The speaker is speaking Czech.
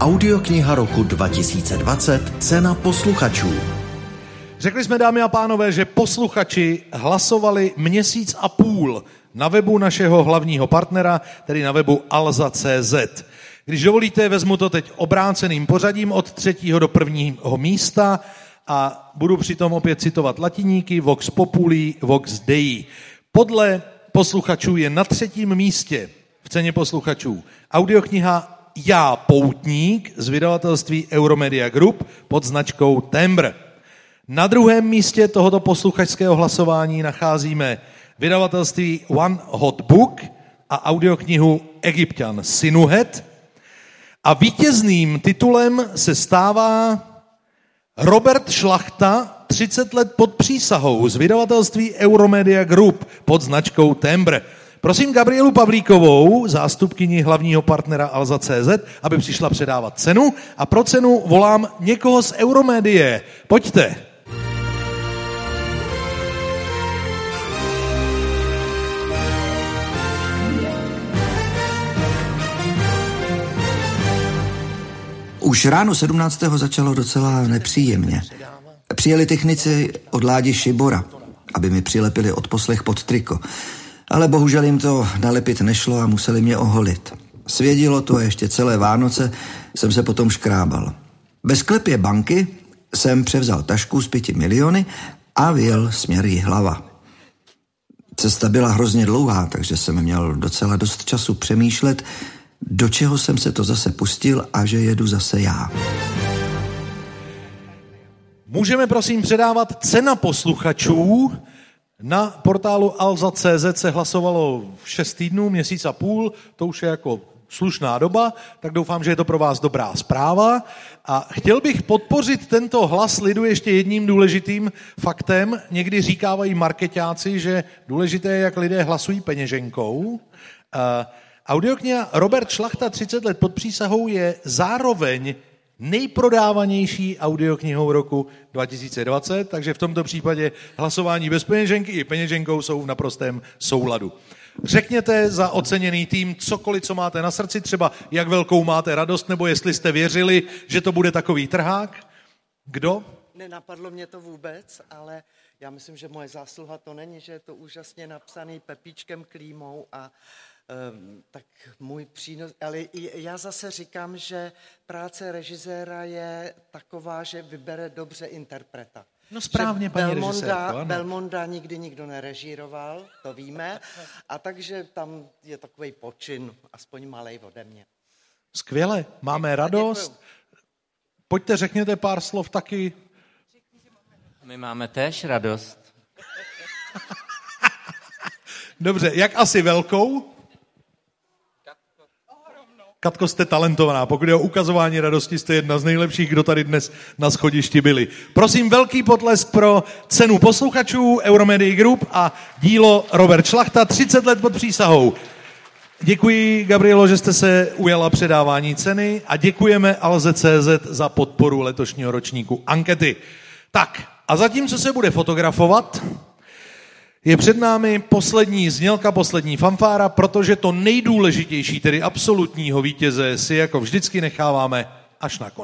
Audiokniha roku 2020 Cena posluchačů. Řekli jsme, dámy a pánové, že posluchači hlasovali 1,5 měsíce na webu našeho hlavního partnera, tedy na webu Alza.cz. Když dovolíte, vezmu to teď obráceným pořadím od 3. do 1. místa a budu přitom opět citovat latiníky Vox Populi, Vox Dei. Podle posluchačů je na 3. místě v ceně posluchačů audiokniha Já poutník z vydavatelství Euromedia Group pod značkou Tembr. Na 2. místě tohoto posluchačského hlasování nacházíme vydavatelství One Hot Book a audioknihu Egypťan Sinuhet. A vítězným titulem se stává Robert Šlachta 30 let pod přísahou z vydavatelství Euromedia Group pod značkou Tembr. Prosím Gabrielu Pavlíkovou, zástupkyni hlavního partnera Alza.cz, aby přišla předávat cenu a pro cenu volám někoho z Euromedie. Pojďte. Už ráno 17. začalo docela nepříjemně. Přijeli technici od Ládi Šibora, aby mi přilepili odposlech pod triko. Ale bohužel jim to nalepit nešlo a museli mě oholit. Svědilo to ještě celé Vánoce, jsem se potom škrábal. Ve sklepě banky jsem převzal tašku s 5 miliony a vyjel směr Jihlava. Cesta byla hrozně dlouhá, takže jsem měl docela dost času přemýšlet, do čeho jsem se to zase pustil a že jedu zase já. Můžeme prosím předávat cena posluchačů. Na portálu Alza.cz se hlasovalo 6 týdnů, 1,5 měsíce, to už je jako slušná doba, tak doufám, že je to pro vás dobrá zpráva. A chtěl bych podpořit tento hlas lidu ještě jedním důležitým faktem. Někdy říkávají marketáci, že důležité je, jak lidé hlasují peněženkou. Audiokniha Robert Šlachta 30 let pod přísahou je zároveň nejprodávanější audioknihou roku 2020, takže v tomto případě hlasování bez peněženky i peněženkou jsou v naprostém souladu. Řekněte za oceněný tým cokoliv, co máte na srdci, třeba jak velkou máte radost, nebo jestli jste věřili, že to bude takový trhák. Kdo? Nenapadlo mě to vůbec, ale já myslím, že moje zásluha to není, že je to úžasně napsaný Pepíčkem Klímou a tak můj přínos, ale já zase říkám, že práce režiséra je taková, že vybere dobře interpreta. No správně, paní režisérko. Belmonda nikdy nikdo nerežíroval, to víme, a takže tam je takovej počin, aspoň malej ode mě. Skvěle, máme radost. Děkuju. Pojďte, řekněte pár slov taky. My máme též radost. Dobře, jak asi velkou? Katko, jste talentovaná, pokud je o ukazování radosti, jste jedna z nejlepších, kdo tady dnes na schodišti byli. Prosím, velký potlesk pro cenu posluchačů Euromedia Group a dílo Robert Šlachta 30 let pod přísahou. Děkuji, Gabrielo, že jste se ujala předávání ceny a děkujeme Alze.cz za podporu letošního ročníku ankety. Tak, a zatímco se bude fotografovat, je před námi poslední znělka, poslední fanfára, protože to nejdůležitější, tedy absolutního vítěze, si jako vždycky necháváme až na konec.